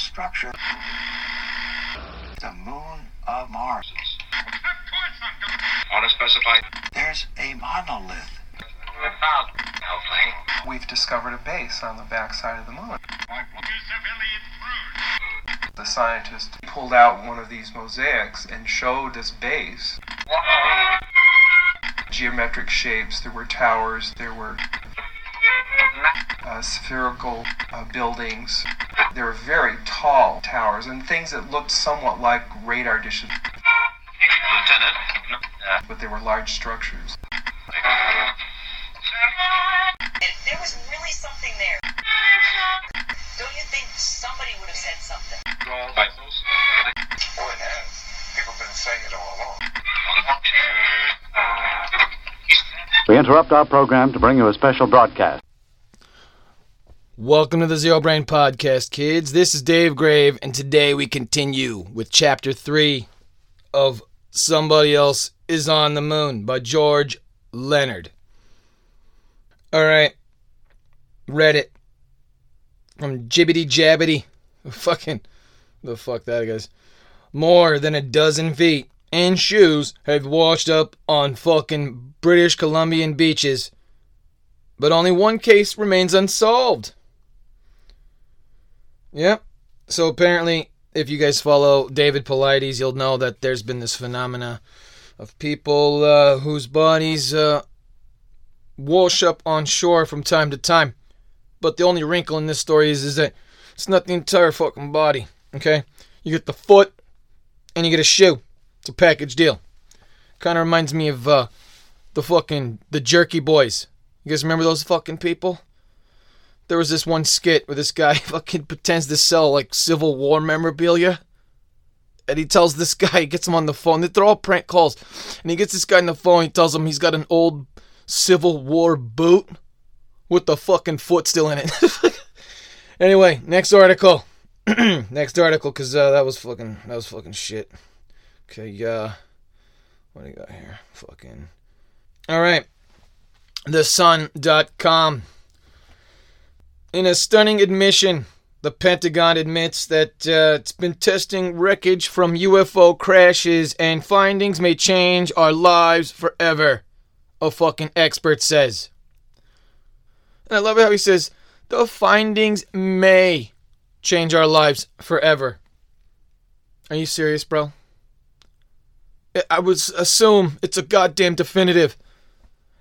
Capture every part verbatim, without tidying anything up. structure. The moon of Mars. Unspecified. There's a monolith. We've discovered a base on the backside of the moon. The scientist pulled out one of these mosaics and showed this base. Geometric shapes, there were towers, there were uh, spherical uh, buildings. There were very tall towers and things that looked somewhat like radar dishes. Lieutenant. But they were large structures. There was really something there. Don't you think somebody would have said something? Well, I know. Well, it has. People have been saying it all along. We interrupt our program to bring you a special broadcast. Welcome to the Zero Brain Podcast, kids. This is Dave Grave, and today we continue with Chapter three of Somebody Else Is on the Moon by George Leonard. All right. Reddit. From Jibbity Jabbity. Fucking. The fuck that is. More than a dozen feet and shoes have washed up on fucking British Columbian beaches. But only one case remains unsolved. Yep. So apparently, if you guys follow David Pilates, you'll know that there's been this phenomena of people uh, whose bodies uh, wash up on shore from time to time. But the only wrinkle in this story is, is that it's not the entire fucking body, okay? You get the foot, and you get a shoe. It's a package deal. Kind of reminds me of uh, the fucking, the Jerky Boys. You guys remember those fucking people? There was this one skit where this guy fucking pretends to sell, like, Civil War memorabilia. And he tells this guy, he gets him on the phone. They're all prank calls. And he gets this guy on the phone, he tells him he's got an old Civil War boot with the fucking foot still in it. Anyway, next article. Next article, because uh, that was fucking, that was fucking shit. Okay, uh, what do you got here? Fucking. All right. The Sun dot com. In a stunning admission, the Pentagon admits that uh, it's been testing wreckage from U F O crashes and findings may change our lives forever, a fucking expert says. And I love how he says, the findings may change our lives forever. Are you serious, bro? I would assume it's a goddamn definitive.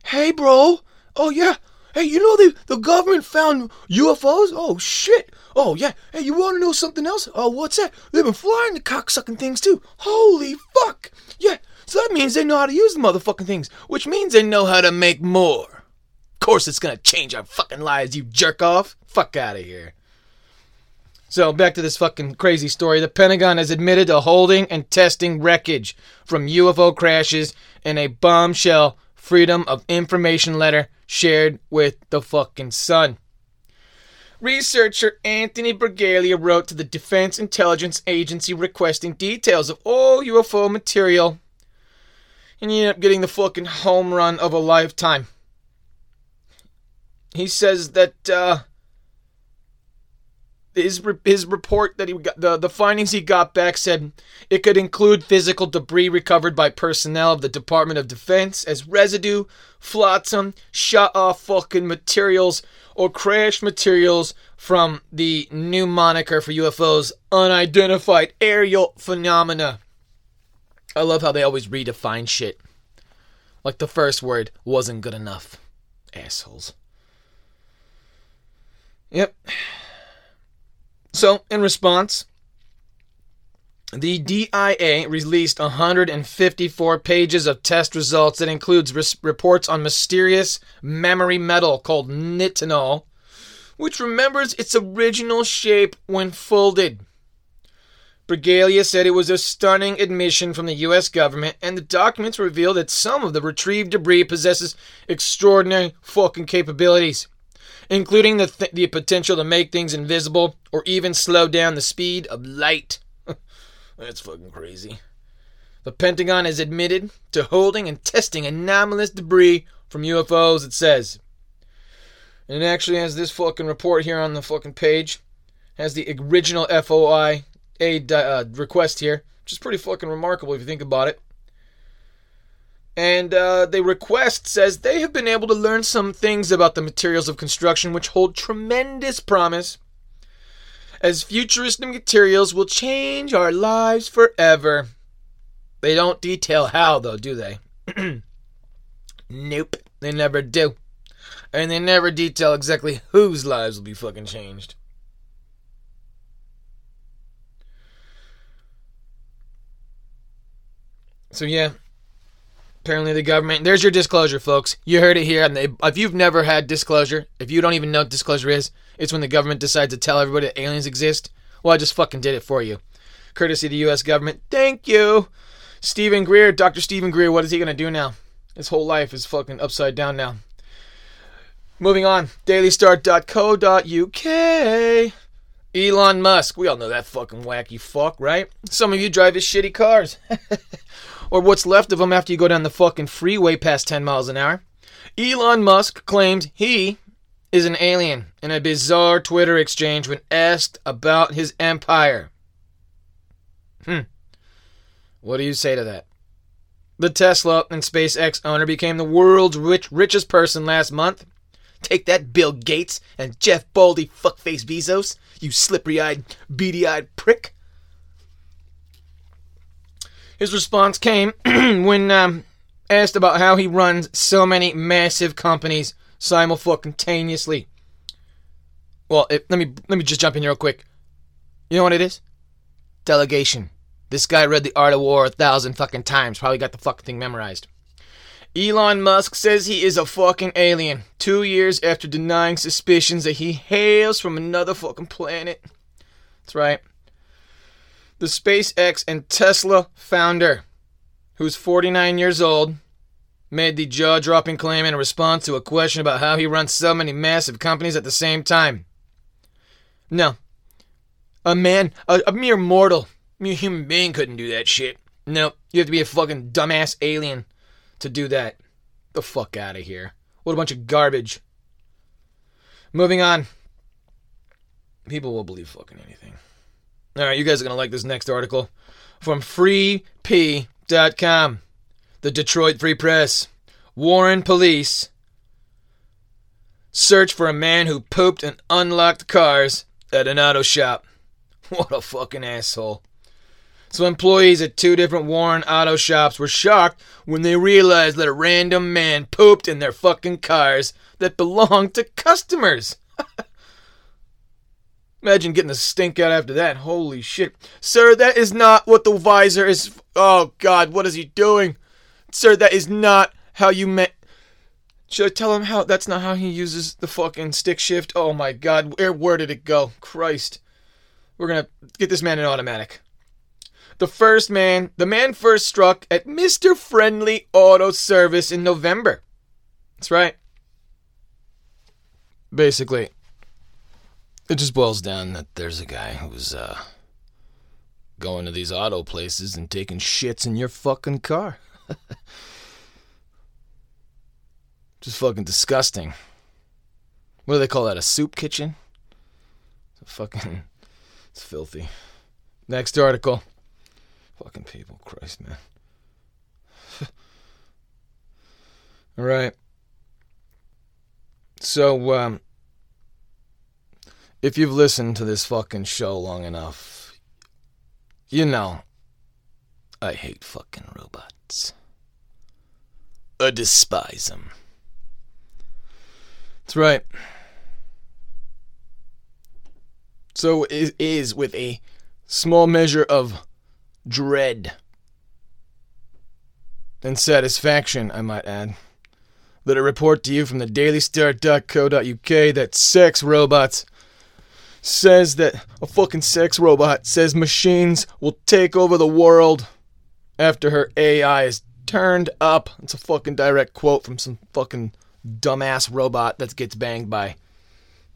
Hey, bro. Oh, yeah. Hey, you know the, the government found U F Os? Oh, shit. Oh, yeah. Hey, you want to know something else? Oh, what's that? They've been flying the cocksucking things, too. Holy fuck. Yeah. So that means they know how to use the motherfucking things, which means they know how to make more. Of course it's going to change our fucking lives, you jerk off. Fuck out of here. So, back to this fucking crazy story. The Pentagon has admitted to holding and testing wreckage from U F O crashes in a bombshell Freedom of Information letter shared with the fucking Sun. Researcher Anthony Bragalia wrote to the Defense Intelligence Agency requesting details of all U F O material, and he ended up getting the fucking home run of a lifetime. He says that uh, his re- his report that he got, the the findings he got back said it could include physical debris recovered by personnel of the Department of Defense as residue, flotsam, shot off fucking materials, or crashed materials from the new moniker for U F Os, unidentified aerial phenomena. I love how they always redefine shit. Like the first word wasn't good enough. Assholes. Yep. So, in response, the D I A released one hundred fifty-four pages of test results that includes res- reports on mysterious memory metal called nitinol, which remembers its original shape when folded. Bragalia said it was a stunning admission from the U S government, and the documents reveal that some of the retrieved debris possesses extraordinary fucking capabilities, including the th- the potential to make things invisible or even slow down the speed of light. That's fucking crazy. The Pentagon has admitted to holding and testing anomalous debris from U F Os, it says. And it actually has this fucking report here on the fucking page. has the original F O I A uh, request here, which is pretty fucking remarkable if you think about it. And uh, the request says they have been able to learn some things about the materials of construction which hold tremendous promise, as futuristic materials will change our lives forever. They don't detail how, though, do they? Nope, they never do. And they never detail exactly whose lives will be fucking changed. So yeah, apparently the government... There's your disclosure, folks. You heard it here. And they, if you've never had disclosure, if you don't even know what disclosure is, it's when the government decides to tell everybody that aliens exist. Well, I just fucking did it for you. Courtesy of the U S government. Thank you. Stephen Greer, Doctor Stephen Greer, what is he going to do now? His whole life is fucking upside down now. Moving on, daily star dot co dot u k. Elon Musk, we all know that fucking wacky fuck, right? Some of you drive his shitty cars. Or what's left of them after you go down the fucking freeway past ten miles an hour. Elon Musk claims he is an alien in a bizarre Twitter exchange when asked about his empire. Hmm. What do you say to that? The Tesla and SpaceX owner became the world's rich, richest person last month. Take that, Bill Gates and Jeff Baldy fuckface Bezos, you slippery-eyed, beady-eyed prick. His response came when um, asked about how he runs so many massive companies simultaneously. Well, if, let me let me just jump in here real quick. You know what it is? Delegation. This guy read The Art of War a thousand fucking times. Probably got the fucking thing memorized. Elon Musk says he is a fucking alien, two years after denying suspicions that he hails from another fucking planet. That's right. The SpaceX and Tesla founder, who's forty-nine years old, made the jaw-dropping claim in response to a question about how he runs so many massive companies at the same time. No. A man, a, a mere mortal, a mere human being couldn't do that shit. No, you have to be a fucking dumbass alien to do that. The fuck out of here. What a bunch of garbage. Moving on. People will believe fucking anything. Alright, you guys are going to like this next article. From free p dot com. The Detroit Free Press. Warren police search for a man who pooped and unlocked cars at an auto shop. What a fucking asshole. So employees at two different Warren auto shops were shocked when they realized that a random man pooped in their fucking cars that belonged to customers. Imagine getting the stink out after that. Holy shit. Sir, that is not what the visor is... F- oh, God, what is he doing? Sir, that is not how you meant... Should I tell him how? That's not how he uses the fucking stick shift. Oh, my God. Where, where did it go? Christ. We're going to get this man an automatic. The first man, the man first struck at Mister Friendly Auto Service in November. That's right. Basically, it just boils down that there's a guy who's uh, going to these auto places and taking shits in your fucking car. Just fucking disgusting. What do they call that? A soup kitchen? It's fucking, it's filthy. Next article. Fucking people, Christ, man. All right. So, um, if you've listened to this fucking show long enough, you know, I hate fucking robots. I despise them. That's right. So it is with a small measure of dread and satisfaction, I might add, that I report to you from the daily star dot co dot u k that sex robots says that a fucking sex robot says machines will take over the world after her A I is turned up. It's a fucking direct quote from some fucking dumbass robot that gets banged by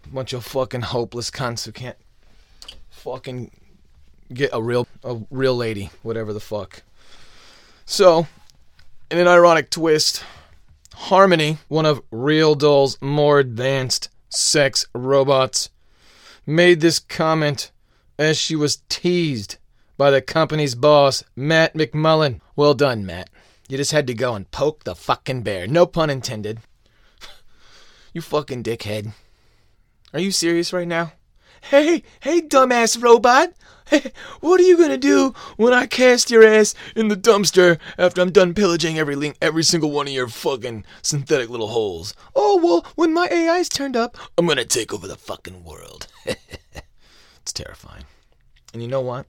a bunch of fucking hopeless cunts who can't fucking get a real a real lady, whatever the fuck. So, in an ironic twist, Harmony, one of Real Doll's more advanced sex robots, made this comment as she was teased by the company's boss, Matt McMullen. Well done, Matt. You just had to go and poke the fucking bear. No pun intended. You fucking dickhead. Are you serious right now? Hey, hey, dumbass robot. Hey, what are you gonna do when I cast your ass in the dumpster after I'm done pillaging every link, every single one of your fucking synthetic little holes? Oh, well, when my A I's turned up, I'm gonna take over the fucking world. It's terrifying. And you know what?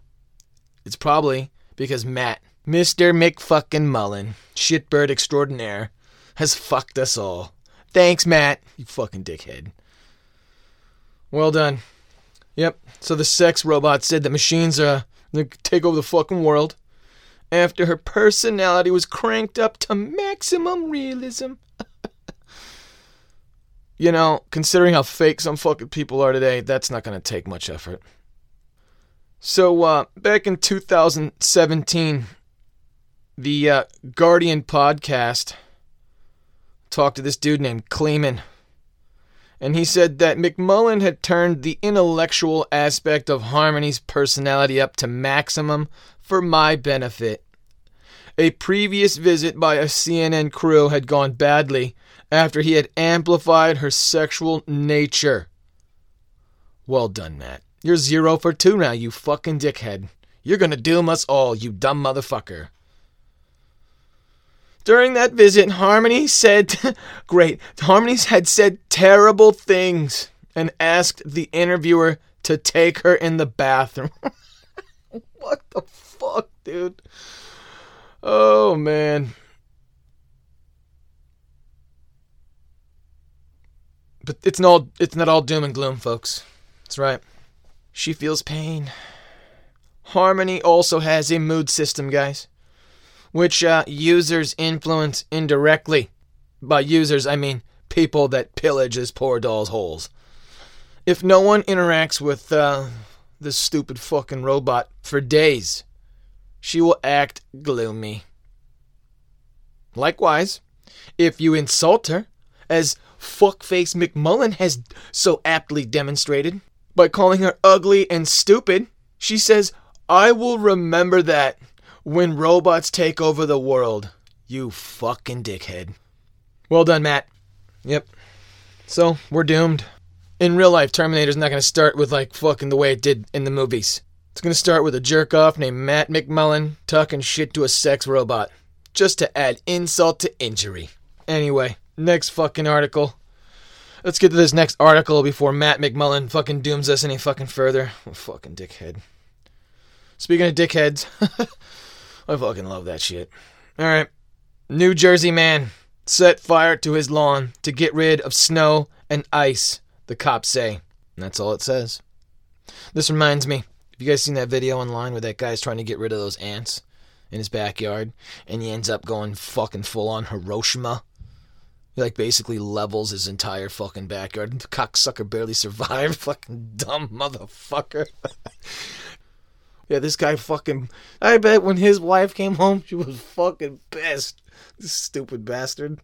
It's probably because Matt, Mister McFucking-Mullen, shitbird extraordinaire, has fucked us all. Thanks, Matt. You fucking dickhead. Well done. Yep, so the sex robot said that machines are going to take over the fucking world after her personality was cranked up to maximum realism. You know, considering how fake some fucking people are today, that's not going to take much effort. So, uh, back in two thousand seventeen, the uh, Guardian podcast talked to this dude named Kleeman. And he said that McMullen had turned the intellectual aspect of Harmony's personality up to maximum for my benefit. A previous visit by a C N N crew had gone badly after he had amplified her sexual nature. Well done, Matt. You're zero for two now, you fucking dickhead. You're gonna doom us all, you dumb motherfucker. During that visit, Harmony said, great, Harmony had said terrible things and asked the interviewer to take her in the bathroom. What the fuck, dude? Oh, man. But it's not all, it's not all doom and gloom, folks. That's right. She feels pain. Harmony also has a mood system, guys, which uh, users influence indirectly. By users, I mean people that pillage this poor doll's holes. If no one interacts with uh, this stupid fucking robot for days, she will act gloomy. Likewise, if you insult her, as fuckface McMullen has so aptly demonstrated, by calling her ugly and stupid, she says, I will remember that when robots take over the world. You fucking dickhead. Well done, Matt. Yep. So, we're doomed. In real life, Terminator's not going to start with, like, fucking the way it did in the movies. It's going to start with a jerk-off named Matt McMullen talking shit to a sex robot, just to add insult to injury. Anyway, next fucking article. Let's get to this next article before Matt McMullen fucking dooms us any fucking further. Oh, fucking dickhead. Speaking of dickheads... I fucking love that shit. Alright. New Jersey man set fire to his lawn to get rid of snow and ice, the cops say. And that's all it says. This reminds me. Have you guys seen that video online where that guy's trying to get rid of those ants in his backyard? And he ends up going fucking full on Hiroshima. He like basically levels his entire fucking backyard. The cocksucker barely survived. Fucking dumb motherfucker. Yeah, this guy fucking... I bet when his wife came home, she was fucking pissed. This stupid bastard.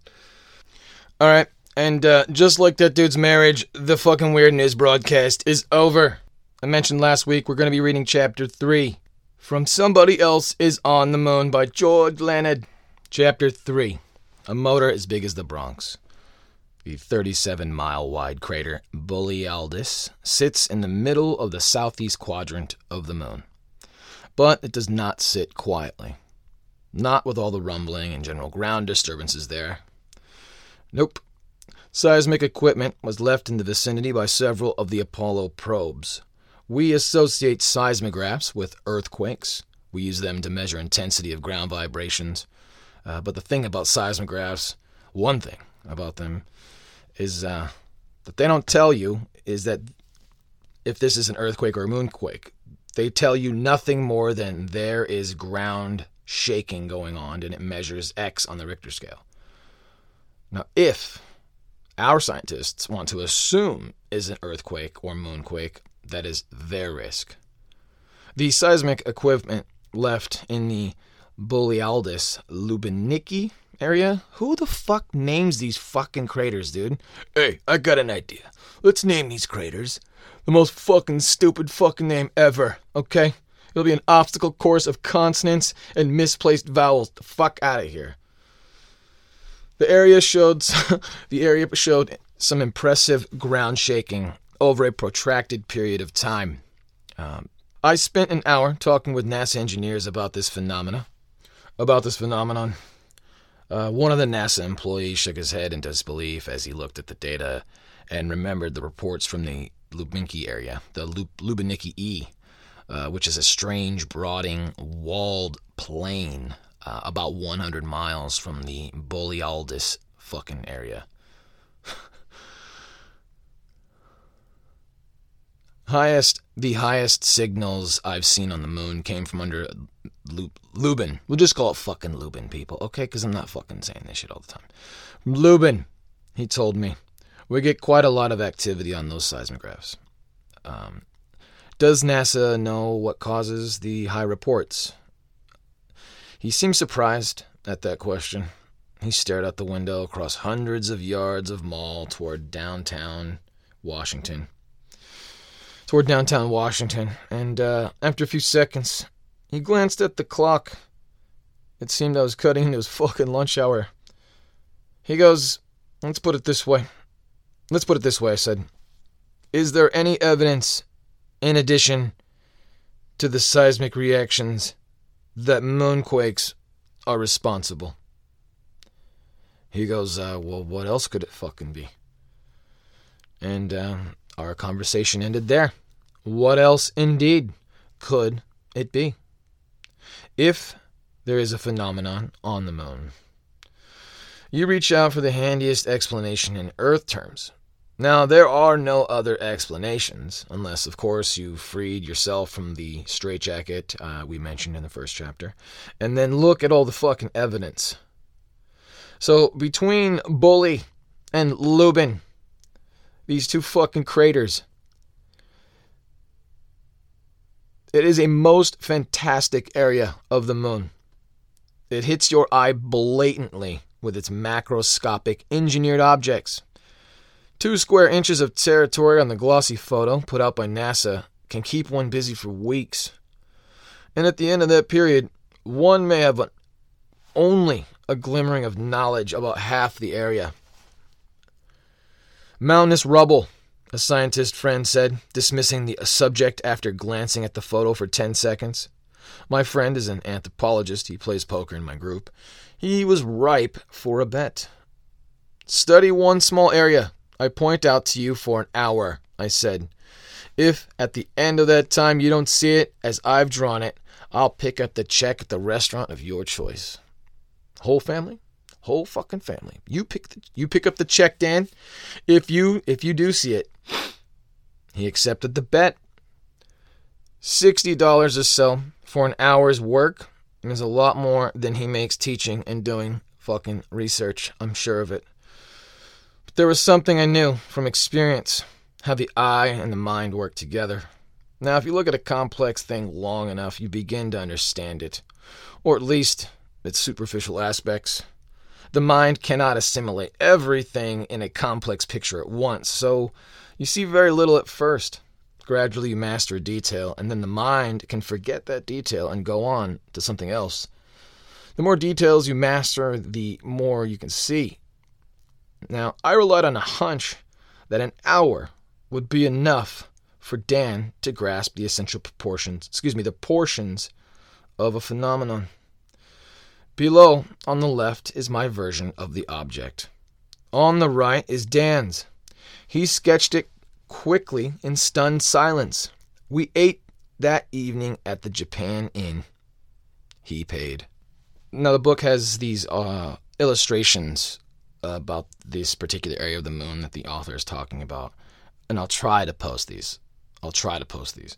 Alright, and uh, just like that dude's marriage, the fucking Weird News broadcast is over. I mentioned last week we're going to be reading Chapter three from Somebody Else Is on the Moon by George Leonard. Chapter three. A motor as big as the Bronx. The thirty-seven-mile-wide crater Bullialdus sits in the middle of the southeast quadrant of the moon. But it does not sit quietly. Not with all the rumbling and general ground disturbances there. Nope. Seismic equipment was left in the vicinity by several of the Apollo probes. We associate seismographs with earthquakes. We use them to measure intensity of ground vibrations. Uh, but the thing about seismographs, one thing about them, is uh, that they don't tell you is that if this is an earthquake or a moonquake. They tell you nothing more than there is ground shaking going on, and it measures X on the Richter scale. Now, if our scientists want to assume is an earthquake or moonquake, that is their risk. The seismic equipment left in the Bullialdus Lubiniki area. Who the fuck names these fucking craters, dude? Hey, I got an idea. Let's name these craters the most fucking stupid fucking name ever, okay? It'll be an obstacle course of consonants and misplaced vowels. The fuck out of here. The area showed the area showed some impressive ground shaking over a protracted period of time. Um, I spent an hour talking with NASA engineers about this phenomena. About this phenomenon. Uh, one of the NASA employees shook his head in disbelief as he looked at the data and remembered the reports from the Lubiniki area, the Lubiniki E, uh, which is a strange, brooding, walled plain uh, about one hundred miles from the Bullialdus fucking area. Highest, the highest signals I've seen on the moon came from under Lubin. We'll just call it fucking Lubin, people, okay? Because I'm not fucking saying this shit all the time. From Lubin, he told me. We get quite a lot of activity on those seismographs. Um, does NASA know what causes the high reports? He seemed surprised at that question. He stared out the window across hundreds of yards of mall toward downtown Washington. Toward downtown Washington, and uh, after a few seconds, he glanced at the clock. It seemed I was cutting into his fucking lunch hour. He goes, let's put it this way. Let's put it this way, I said. Is there any evidence, in addition to the seismic reactions, that moonquakes are responsible? He goes, uh, well, what else could it fucking be? And, um... our conversation ended there. What else, indeed, could it be? If there is a phenomenon on the moon, you reach out for the handiest explanation in Earth terms. Now, there are no other explanations, unless, of course, you freed yourself from the straitjacket uh, we mentioned in the first chapter, and then look at all the fucking evidence. So, between Bully and Lubin, these two fucking craters. It is a most fantastic area of the moon. It hits your eye blatantly with its macroscopic engineered objects. Two square inches of territory on the glossy photo put out by NASA can keep one busy for weeks. And at the end of that period, one may have a, only a glimmering of knowledge about half the area. Mountainous rubble, a scientist friend said, dismissing the subject after glancing at the photo for ten seconds. My friend is an anthropologist. He plays poker in my group. He was ripe for a bet. Study one small area I point out to you for an hour, I said. If at the end of that time you don't see it as I've drawn it, I'll pick up the check at the restaurant of your choice. Whole family? Whole fucking family. You pick the, you pick up the check, Dan. If you if you do see it. He accepted the bet. sixty dollars or so for an hour's work is a lot more than he makes teaching and doing fucking research. I'm sure of it. But there was something I knew from experience, how the eye and the mind work together. Now, if you look at a complex thing long enough, you begin to understand it, or at least its superficial aspects. The mind cannot assimilate everything in a complex picture at once, so you see very little at first. Gradually you master a detail, and then the mind can forget that detail and go on to something else. The more details you master, the more you can see. Now, I relied on a hunch that an hour would be enough for Dan to grasp the essential proportions, excuse me, the portions of a phenomenon. Below, on the left, is my version of the object. On the right is Dan's. He sketched it quickly in stunned silence. We ate that evening at the Japan Inn. He paid. Now, the book has these uh, illustrations about this particular area of the moon that the author is talking about, and I'll try to post these. I'll try to post these.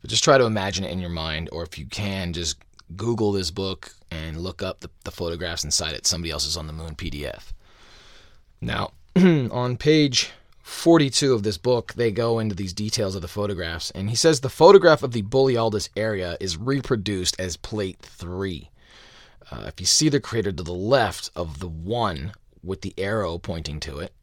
But just try to imagine it in your mind, or if you can, just Google this book and look up the, the photographs inside it. Somebody Else Is on the Moon P D F. Now, on page forty-two of this book, they go into these details of the photographs, and he says the photograph of the Bullialdus area is reproduced as plate three. Uh, if you see the crater to the left of the one with the arrow pointing to it,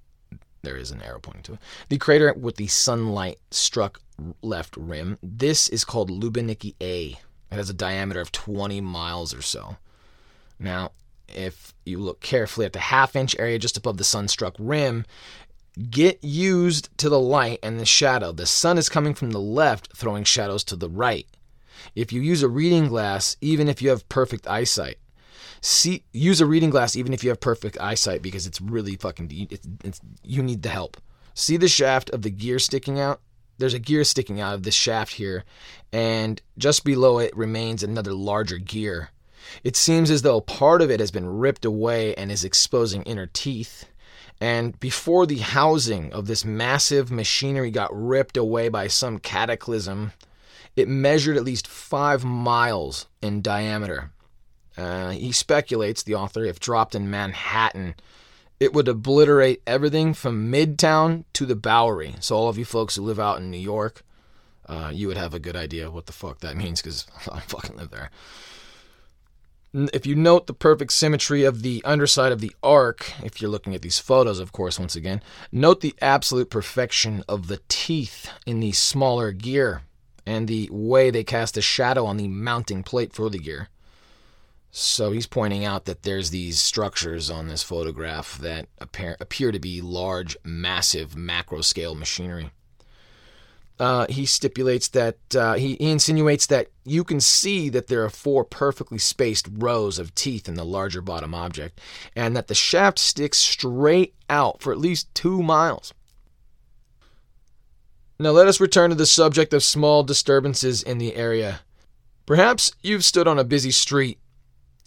there is an arrow pointing to it, the crater with the sunlight struck left rim, this is called Lubiniki A. It has a diameter of twenty miles or so. Now, if you look carefully at the half-inch area just above the sun-struck rim, get used to the light and the shadow. The sun is coming from the left, throwing shadows to the right. If you use a reading glass, even if you have perfect eyesight, see, use a reading glass even if you have perfect eyesight because it's really fucking, it's, it's, you need the help. See the shaft of the gear sticking out? There's a gear sticking out of this shaft here, and just below it remains another larger gear. It seems as though part of it has been ripped away and is exposing inner teeth. And before the housing of this massive machinery got ripped away by some cataclysm, it measured at least five miles in diameter. Uh, he speculates, the author, if dropped in Manhattan, it would obliterate everything from Midtown to the Bowery. So all of you folks who live out in New York, uh, you would have a good idea of what the fuck that means because I fucking live there. If you note the perfect symmetry of the underside of the arc, if you're looking at these photos, of course, once again, note the absolute perfection of the teeth in the smaller gear and the way they cast a shadow on the mounting plate for the gear. So he's pointing out that there's these structures on this photograph that appear, appear to be large, massive, macro-scale machinery. Uh, he stipulates that, uh, he, he insinuates that you can see that there are four perfectly spaced rows of teeth in the larger bottom object, and that the shaft sticks straight out for at least two miles. Now let us return to the subject of small disturbances in the area. Perhaps you've stood on a busy street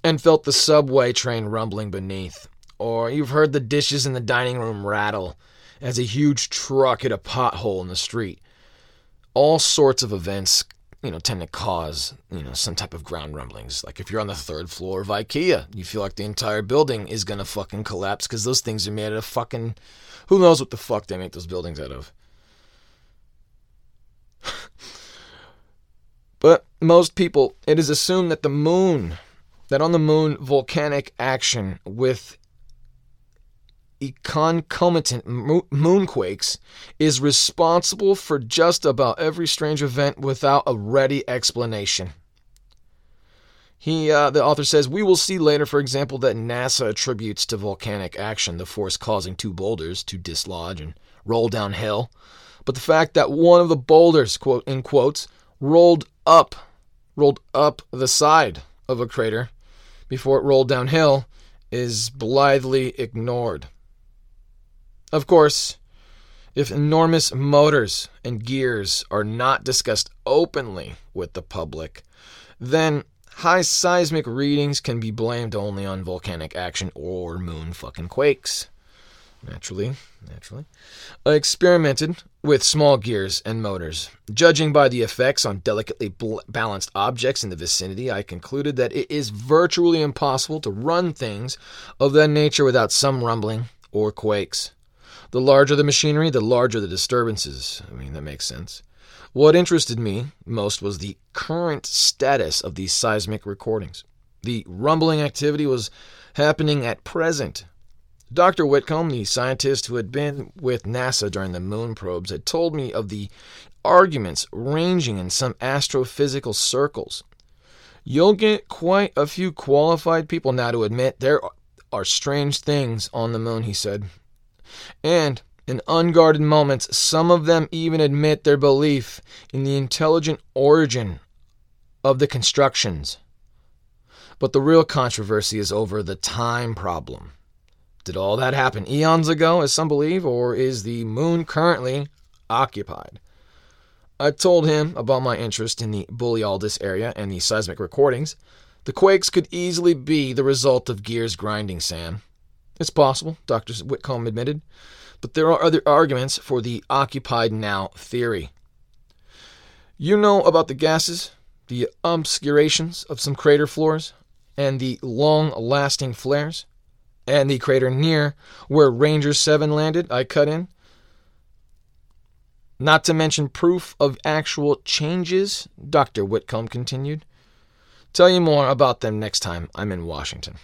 and felt the subway train rumbling beneath, or you've heard the dishes in the dining room rattle as a huge truck hit a pothole in the street. All sorts of events, you know, tend to cause, you know, some type of ground rumblings. Like if you're on the third floor of IKEA, you feel like the entire building is going to fucking collapse because those things are made out of fucking... Who knows what the fuck they make those buildings out of. But most people, it is assumed that the moon, that on the moon, volcanic action with concomitant moonquakes is responsible for just about every strange event without a ready explanation. He, uh, the author says, we will see later, for example, that NASA attributes to volcanic action the force causing two boulders to dislodge and roll downhill. But the fact that one of the boulders, quote, in quotes, rolled up, rolled up the side of a crater before it rolled downhill is blithely ignored. Of course, if enormous motors and gears are not discussed openly with the public, then high seismic readings can be blamed only on volcanic action or moon fucking quakes. Naturally, naturally. I experimented with small gears and motors. Judging by the effects on delicately bl- balanced objects in the vicinity, I concluded that it is virtually impossible to run things of that nature without some rumbling or quakes. The larger the machinery, the larger the disturbances. I mean, that makes sense. What interested me most was the current status of these seismic recordings. The rumbling activity was happening at present. Doctor Whitcomb, the scientist who had been with NASA during the moon probes, had told me of the arguments ranging in some astrophysical circles. You'll get quite a few qualified people now to admit there are strange things on the moon, he said. And in unguarded moments, some of them even admit their belief in the intelligent origin of the constructions. But the real controversy is over the time problem. Did all that happen eons ago, as some believe, or is the moon currently occupied? I told him about my interest in the Bullialdus area and the seismic recordings. The quakes could easily be the result of gears grinding, Sam. It's possible, Doctor Whitcomb admitted, but there are other arguments for the occupied now theory. You know about the gases, the obscurations of some crater floors, and the long-lasting flares? And the crater near where Ranger seven landed, I cut in. Not to mention proof of actual changes, Doctor Whitcomb continued. Tell you more about them next time I'm in Washington.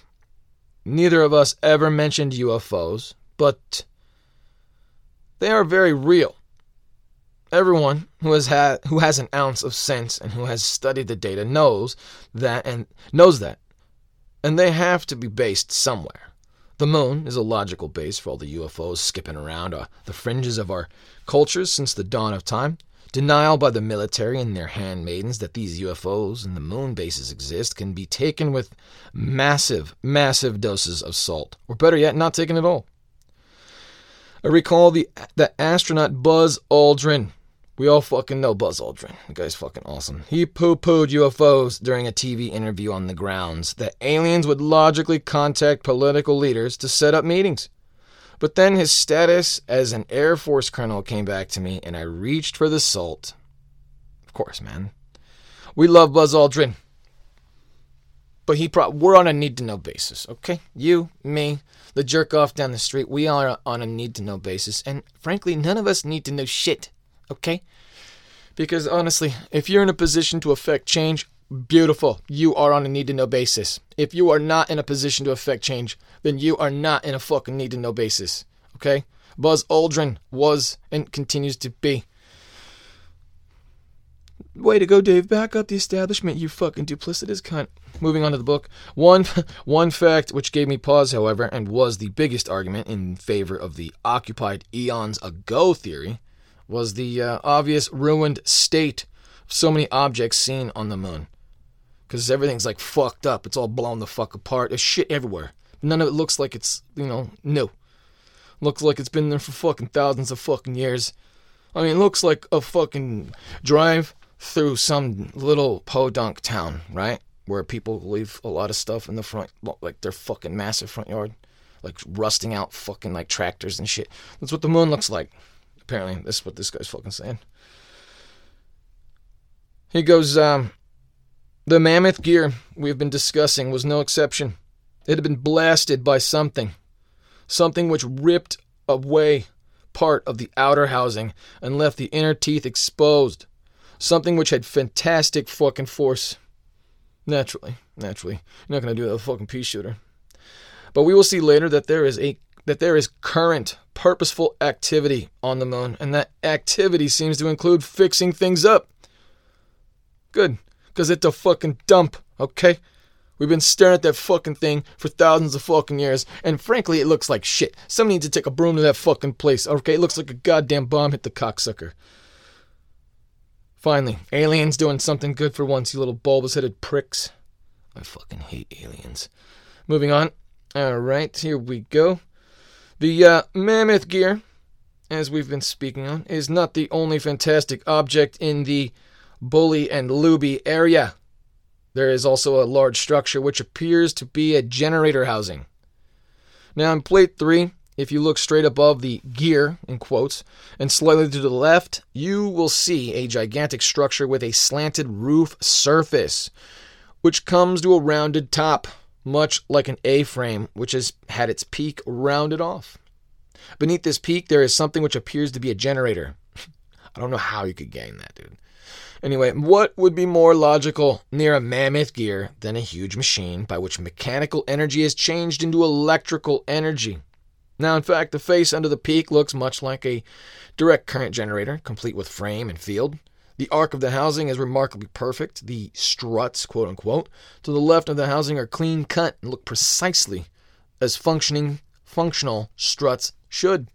Neither of us ever mentioned U F Os, but they are very real. Everyone who has had, who has an ounce of sense and who has studied the data knows that and knows that, and they have to be based somewhere. The moon is a logical base for all the U F Os skipping around uh, the fringes of our cultures since the dawn of time. Denial by the military and their handmaidens that these U F Os and the moon bases exist can be taken with massive, massive doses of salt, or better yet, not taken at all. I recall the the astronaut Buzz Aldrin. We all fucking know Buzz Aldrin. The guy's fucking awesome. He poo-pooed U F Os during a T V interview on the grounds that aliens would logically contact political leaders to set up meetings. But then his status as an Air Force colonel came back to me, and I reached for the salt. Of course, man. We love Buzz Aldrin. But he pro- we're on a need-to-know basis, okay? You, me, the jerk-off down the street, we are on a need-to-know basis. And frankly, none of us need to know shit, okay? Because honestly, if you're in a position to affect change, beautiful. You are on a need-to-know basis. If you are not in a position to affect change, then you are not in a fucking need-to-know basis, okay? Buzz Aldrin was and continues to be. Way to go, Dave. Back up the establishment, you fucking duplicitous cunt. Moving on to the book. One one fact which gave me pause, however, and was the biggest argument in favor of the occupied eons ago theory, was the uh, obvious ruined state of so many objects seen on the moon. Because everything's like fucked up. It's all blown the fuck apart. There's shit everywhere. None of it looks like it's, you know, new. Looks like it's been there for fucking thousands of fucking years. I mean, it looks like a fucking drive through some little podunk town, right? Where people leave a lot of stuff in the front, like their fucking massive front yard, like rusting out fucking like tractors and shit. That's what the moon looks like. Apparently, that's what this guy's fucking saying. He goes, um, the mammoth gear we've been discussing was no exception. It had been blasted by something. Something which ripped away part of the outer housing and left the inner teeth exposed. Something which had fantastic fucking force. Naturally, naturally. You're not going to do that with a fucking pea shooter. But we will see later that there is a that there is current, purposeful activity on the moon, and that activity seems to include fixing things up. Good, because it's a fucking dump, okay? We've been staring at that fucking thing for thousands of fucking years, and frankly, it looks like shit. Somebody needs to take a broom to that fucking place, okay? It looks like a goddamn bomb hit the cocksucker. Finally, aliens doing something good for once, you little bulbous-headed pricks. I fucking hate aliens. Moving on. All right, here we go. The uh, mammoth gear, as we've been speaking on, is not the only fantastic object in the Bully and Luby area. There is also a large structure which appears to be a generator housing. Now, in plate three, if you look straight above the gear, in quotes, and slightly to the left, you will see a gigantic structure with a slanted roof surface, which comes to a rounded top, much like an A-frame, which has had its peak rounded off. Beneath this peak, there is something which appears to be a generator. I don't know how you could gain that, dude. Anyway, what would be more logical near a mammoth gear than a huge machine by which mechanical energy is changed into electrical energy? Now, in fact, the face under the peak looks much like a direct current generator, complete with frame and field. The arc of the housing is remarkably perfect. The struts, quote-unquote, to the left of the housing are clean-cut and look precisely as functioning, functional struts should.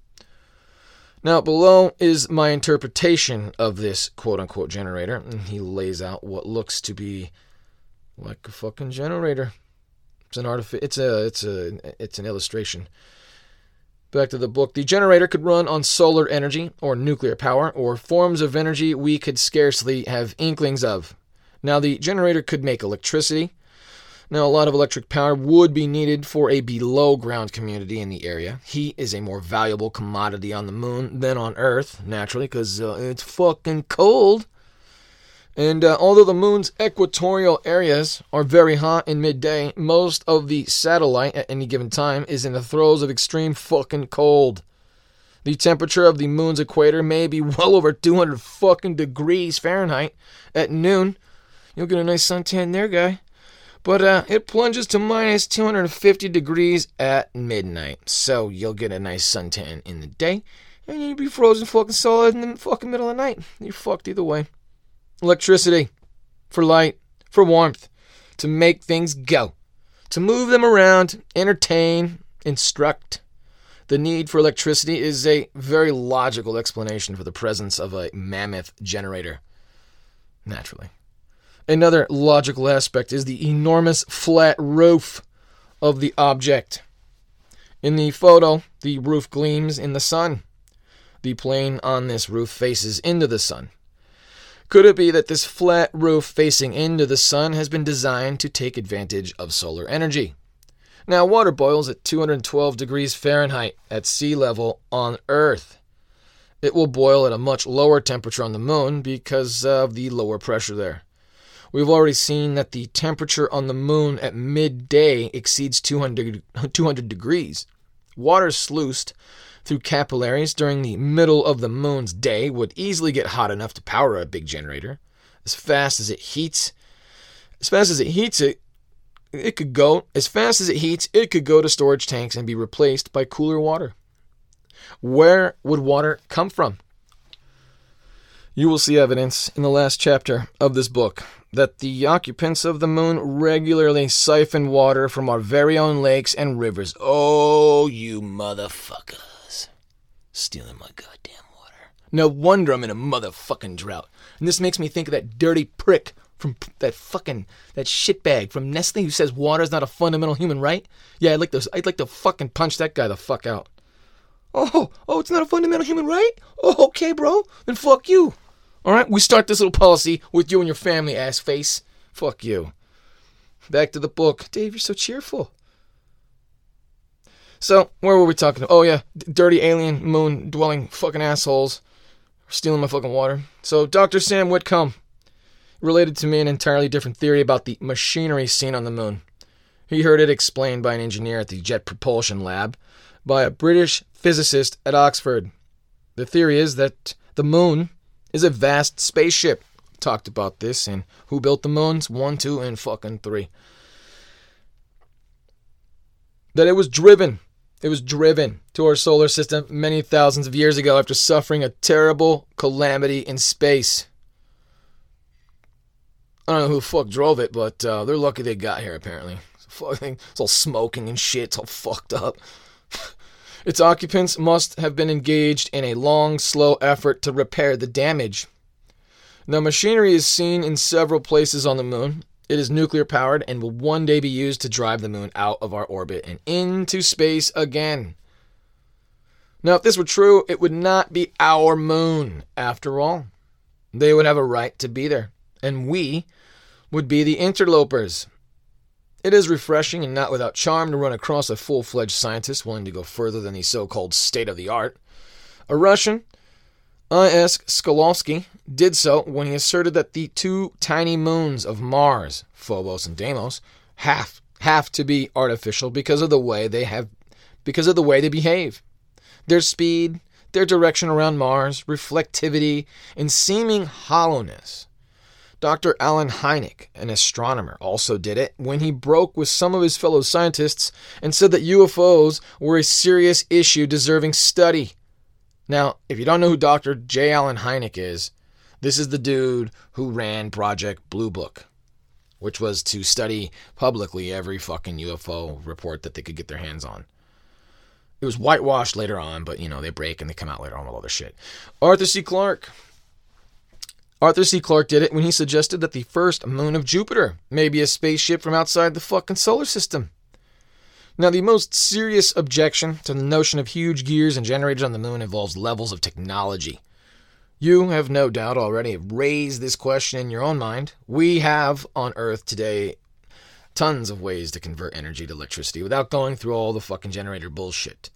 Now, below is my interpretation of this quote-unquote generator, and he lays out what looks to be like a fucking generator. It's an artific- It's a. It's a. It's an illustration. Back to the book. The generator could run on solar energy or nuclear power or forms of energy we could scarcely have inklings of. Now, the generator could make electricity. Now, a lot of electric power would be needed for a below-ground community in the area. Heat is a more valuable commodity on the moon than on Earth, naturally, because uh, it's fucking cold. And uh, although the moon's equatorial areas are very hot in midday, most of the satellite at any given time is in the throes of extreme fucking cold. The temperature of the moon's equator may be well over two hundred fucking degrees Fahrenheit at noon. You'll get a nice suntan there, guy. but uh, it plunges to minus two hundred fifty degrees at midnight. So you'll get a nice suntan in the day, and you'll be frozen fucking solid in the fucking middle of the night. You're fucked either way. Electricity for light, for warmth, to make things go, to move them around, entertain, instruct. The need for electricity is a very logical explanation for the presence of a mammoth generator. Naturally. Another logical aspect is the enormous flat roof of the object. In the photo, the roof gleams in the sun. The plane on this roof faces into the sun. Could it be that this flat roof facing into the sun has been designed to take advantage of solar energy? Now, water boils at two hundred twelve degrees Fahrenheit at sea level on Earth. It will boil at a much lower temperature on the moon because of the lower pressure there. We've already seen that the temperature on the moon at midday exceeds two hundred degrees. Water sluiced through capillaries during the middle of the moon's day would easily get hot enough to power a big generator. As fast as it heats, as fast as it heats it, it could go, as fast as it heats, it could go to storage tanks and be replaced by cooler water. Where would water come from? You will see evidence in the last chapter of this book that the occupants of the moon regularly siphon water from our very own lakes and rivers. Oh, you motherfuckers. Stealing my goddamn water. No wonder I'm in a motherfucking drought. And this makes me think of that dirty prick from that fucking, that shitbag from Nestle who says water is not a fundamental human right. Yeah, I'd like to, I'd like to fucking punch that guy the fuck out. Oh, oh, it's not a fundamental human right? Oh, okay, bro. Then fuck you. All right, we start this little policy with you and your family, ass face. Fuck you. Back to the book. Dave, you're so cheerful. So, where were we talking? Oh, yeah, d- dirty alien moon-dwelling fucking assholes stealing my fucking water. So, Doctor Sam Whitcomb related to me an entirely different theory about the machinery seen on the moon. He heard it explained by an engineer at the Jet Propulsion Lab by a British physicist at Oxford. The theory is that the moon is a vast spaceship. Talked about this in Who Built the Moons? One, two, and fucking three. That it was driven. It was driven to our solar system many thousands of years ago after suffering a terrible calamity in space. I don't know who the fuck drove it, but uh, they're lucky they got here, apparently. It's, fucking, it's all smoking and shit. It's all fucked up. Its occupants must have been engaged in a long, slow effort to repair the damage. Now, machinery is seen in several places on the moon. It is nuclear-powered and will one day be used to drive the moon out of our orbit and into space again. Now, if this were true, it would not be our moon, after all. They would have a right to be there, and we would be the interlopers. It is refreshing and not without charm to run across a full-fledged scientist willing to go further than the so-called state-of-the-art. A Russian, I S Skolovsky, did so when he asserted that the two tiny moons of Mars, Phobos and Deimos, have, have to be artificial because of the way they have, because of the way they behave. Their speed, their direction around Mars, reflectivity, and seeming hollowness. Doctor Alan Hynek, an astronomer, also did it when he broke with some of his fellow scientists and said that U F Os were a serious issue deserving study. Now, if you don't know who Doctor J. Alan Hynek is, this is the dude who ran Project Blue Book, which was to study publicly every fucking U F O report that they could get their hands on. It was whitewashed later on, but, you know, they break and they come out later on with all this shit. Arthur C. Clarke. Arthur C. Clarke did it when he suggested that the first moon of Jupiter may be a spaceship from outside the fucking solar system. Now, the most serious objection to the notion of huge gears and generators on the moon involves levels of technology. You have no doubt already raised this question in your own mind. We have, on Earth today, tons of ways to convert energy to electricity without going through all the fucking generator bullshit.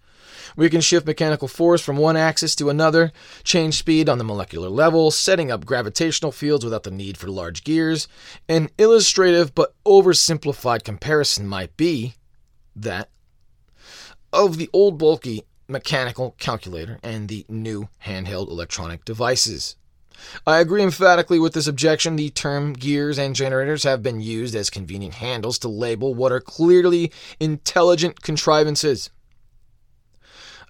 We can shift mechanical force from one axis to another, change speed on the molecular level, setting up gravitational fields without the need for large gears. An illustrative but oversimplified comparison might be that of the old bulky mechanical calculator and the new handheld electronic devices. I agree emphatically with this objection. The term gears and generators have been used as convenient handles to label what are clearly intelligent contrivances.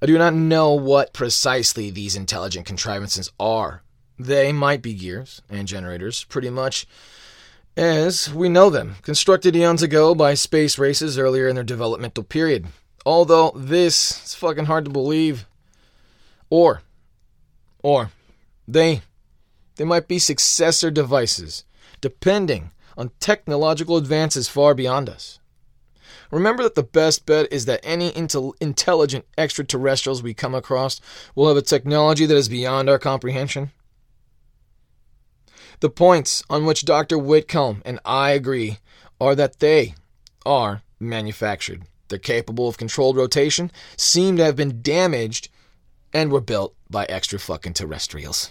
I do not know what precisely these intelligent contrivances are. They might be gears and generators, pretty much as we know them, constructed eons ago by space races earlier in their developmental period. Although this is fucking hard to believe. Or, or, they, they might be successor devices, depending on technological advances far beyond us. Remember that the best bet is that any intel- intelligent extraterrestrials we come across will have a technology that is beyond our comprehension. The points on which Doctor Whitcomb and I agree are that they are manufactured. They're capable of controlled rotation, seem to have been damaged, and were built by extra fucking terrestrials.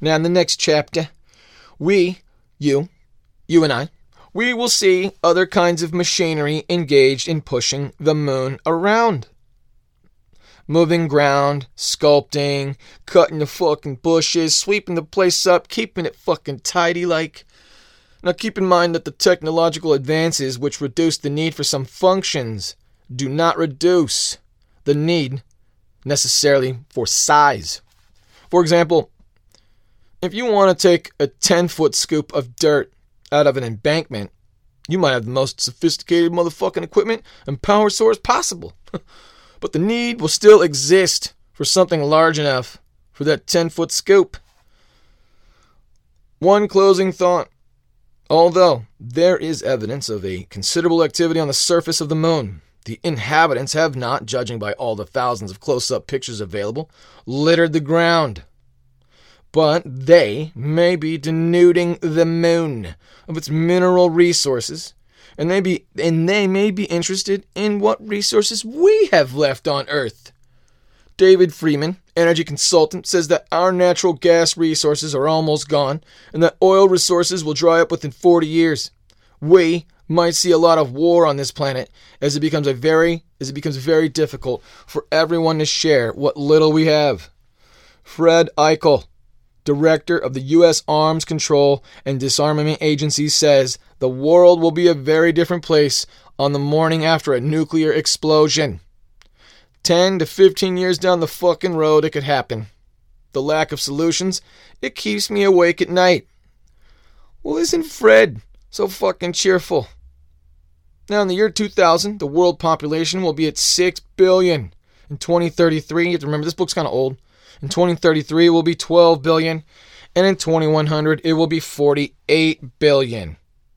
Now, in the next chapter, we, you, you and I, we will see other kinds of machinery engaged in pushing the moon around. Moving ground, sculpting, cutting the fucking bushes, sweeping the place up, keeping it fucking tidy like. Now keep in mind that the technological advances which reduce the need for some functions do not reduce the need necessarily for size. For example, if you want to take a ten-foot scoop of dirt out of an embankment, you might have the most sophisticated motherfucking equipment and power source possible. But the need will still exist for something large enough for that ten-foot scoop. One closing thought. Although there is evidence of a considerable activity on the surface of the moon, the inhabitants have not, judging by all the thousands of close-up pictures available, littered the ground. But they may be denuding the moon of its mineral resources, And they, be, and they may be interested in what resources we have left on Earth. David Freeman, energy consultant, says that our natural gas resources are almost gone and that oil resources will dry up within forty years. We might see a lot of war on this planet as it becomes a very as it becomes very difficult for everyone to share what little we have. Fred Eichel, director of the U S Arms Control and Disarmament Agency, says the world will be a very different place on the morning after a nuclear explosion. ten to fifteen years down the fucking road, it could happen. The lack of solutions, it keeps me awake at night. Well, isn't Fred so fucking cheerful? Now, in the year two thousand, the world population will be at six billion. In twenty thirty-three, you have to remember this book's kind of old. In twenty thirty-three, it will be twelve billion, and in twenty-one hundred, it will be forty-eight billion.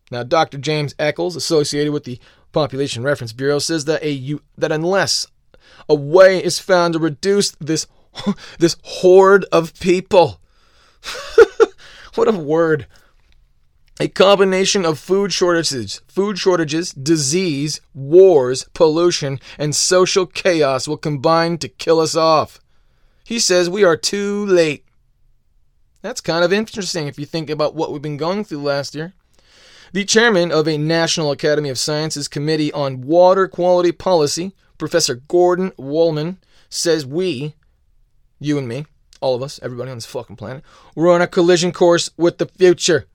Now, Doctor James Eccles, associated with the Population Reference Bureau, says that a that unless a way is found to reduce this this horde of people, what a word, a combination of food shortages, food shortages, disease, wars, pollution, and social chaos will combine to kill us off. He says we are too late. That's kind of interesting if you think about what we've been going through last year. The chairman of a National Academy of Sciences Committee on Water Quality Policy, Professor Gordon Woolman, says we, you and me, all of us, everybody on this fucking planet, we're on a collision course with the future.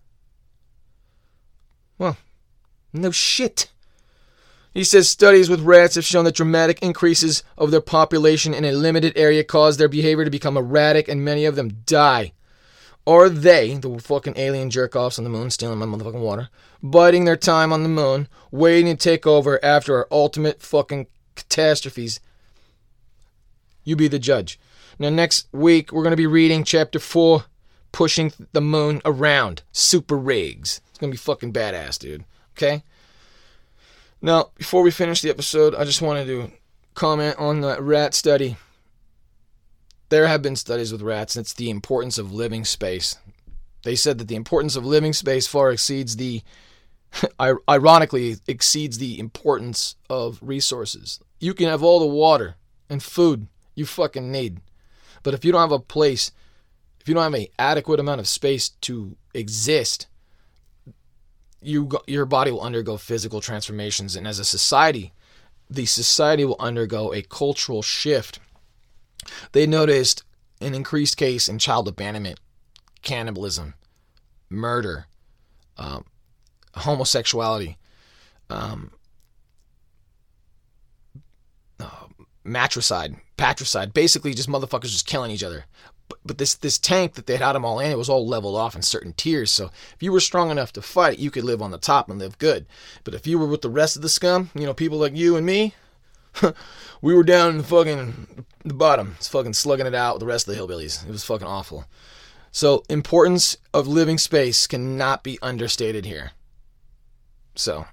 Well, no shit. He says studies with rats have shown that dramatic increases of their population in a limited area cause their behavior to become erratic, and many of them die. Are they, the fucking alien jerk-offs on the moon, stealing my motherfucking water, biding their time on the moon, waiting to take over after our ultimate fucking catastrophes? You be the judge. Now, next week, we're going to be reading Chapter four, Pushing the Moon Around, Super Rigs. It's going to be fucking badass, dude. Okay? Now, before we finish the episode, I just wanted to comment on the rat study. There have been studies with rats, and it's the importance of living space. They said that the importance of living space far exceeds the, ironically, exceeds the importance of resources. You can have all the water and food you fucking need, but if you don't have a place, if you don't have an adequate amount of space to exist, You, your body will undergo physical transformations, and as a society, the society will undergo a cultural shift. They noticed an increased case in child abandonment. cannibalism, murder, um, homosexuality, um, uh, matricide, patricide, basically just motherfuckers just killing each other. But, but this this tank that they had them all in, it was all leveled off in certain tiers. So if you were strong enough to fight, you could live on the top and live good. But if you were with the rest of the scum, you know, people like you and me, we were down in the fucking the bottom. It's fucking slugging it out with the rest of the hillbillies. It was fucking awful. So importance of living space cannot be understated here. So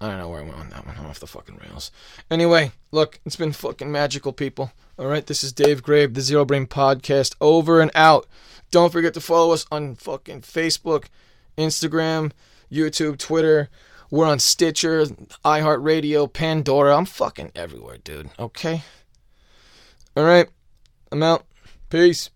I don't know where I went on that one. I'm off the fucking rails. Anyway, look, it's been fucking magical, people. All right, this is Dave Grave, the Zero Brain Podcast, over and out. Don't forget to follow us on fucking Facebook, Instagram, YouTube, Twitter. We're on Stitcher, iHeartRadio, Pandora. I'm fucking everywhere, dude. Okay? All right. I'm out. Peace.